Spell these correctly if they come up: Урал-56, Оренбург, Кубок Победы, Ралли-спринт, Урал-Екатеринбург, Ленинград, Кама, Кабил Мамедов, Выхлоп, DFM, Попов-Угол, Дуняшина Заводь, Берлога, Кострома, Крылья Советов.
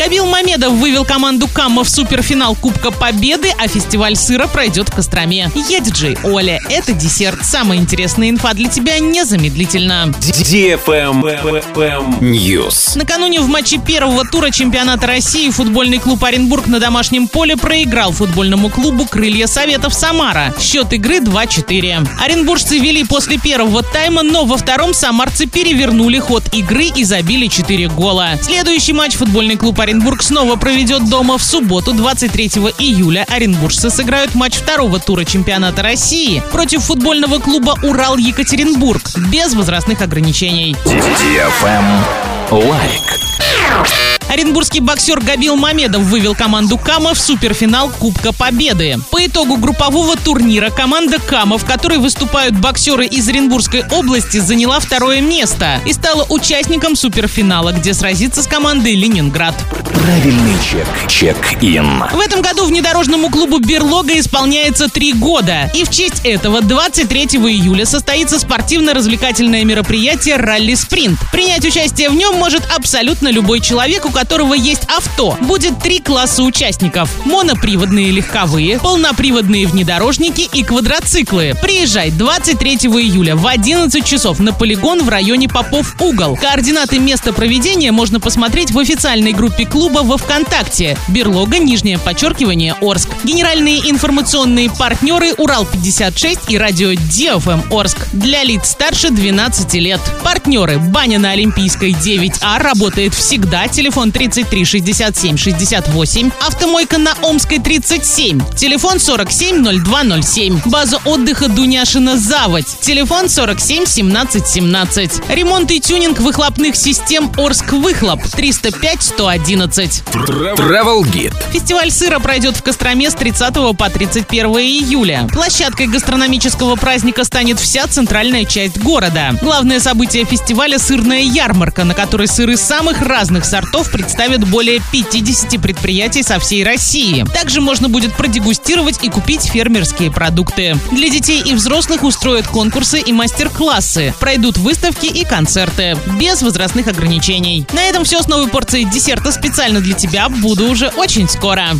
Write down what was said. Кабил Мамедов вывел команду «Кама» в суперфинал Кубка Победы, а фестиваль сыра пройдет в Костроме. Я диджей Оля. Это десерт. Самая интересная инфа для тебя незамедлительно. DFM News. Накануне в матче первого тура чемпионата России футбольный клуб «Оренбург» на домашнем поле проиграл футбольному клубу «Крылья Советов» Самара. Счет игры 2-4. Оренбуржцы вели после первого тайма, но во втором самарцы перевернули ход игры и забили 4 гола. Следующий матч футбольный клуб «Оренбург» снова проведет дома в субботу, 23 июля. Оренбуржцы сыграют матч второго тура чемпионата России против футбольного клуба «Урал-Екатеринбург» без возрастных ограничений. Лайк. Оренбургский боксер Кабил Мамедов вывел команду «Кама» в суперфинал Кубка Победы. По итогу группового турнира команда «Кама», в которой выступают боксеры из Оренбургской области, заняла второе место и стала участником суперфинала, где сразится с командой «Ленинград». Правильный чек. Чек-ин. В этом году внедорожному клубу «Берлога» исполняется 3 года. И в честь этого 23 июля состоится спортивно-развлекательное мероприятие «Ралли-спринт». Принять участие в нем может абсолютно любой человек, у которого есть авто. Будет 3 класса участников: моноприводные легковые, полноприводные внедорожники и квадроциклы. Приезжай 23 июля в 11 часов на полигон в районе Попов-Угол. Координаты места проведения можно посмотреть в официальной группе клуба во ВКонтакте _Берлога_Орск. Генеральные информационные партнеры Урал-56 и радио DFM Орск для лиц старше 12 лет. Партнеры: баня на Олимпийской 9А работает всегда, телефон 33 67 68, автомойка на Омской 37, телефон 47 02 07, база отдыха Дуняшина Заводь, телефон 47 17 17, ремонт и тюнинг выхлопных систем Орск Выхлоп 305 111. Travel Guide. Фестиваль сыра пройдет в Костроме с 30 по 31 июля. Площадкой гастрономического праздника станет вся центральная часть города. Главное событие фестиваля — сырная ярмарка, на которой сыры самых разных сортов представят более 50 предприятий со всей России. Также можно будет продегустировать и купить фермерские продукты. Для детей и взрослых устроят конкурсы и мастер-классы. Пройдут выставки и концерты. Без возрастных ограничений. На этом все с новой порцией десерта специально для тебя. Буду уже очень скоро.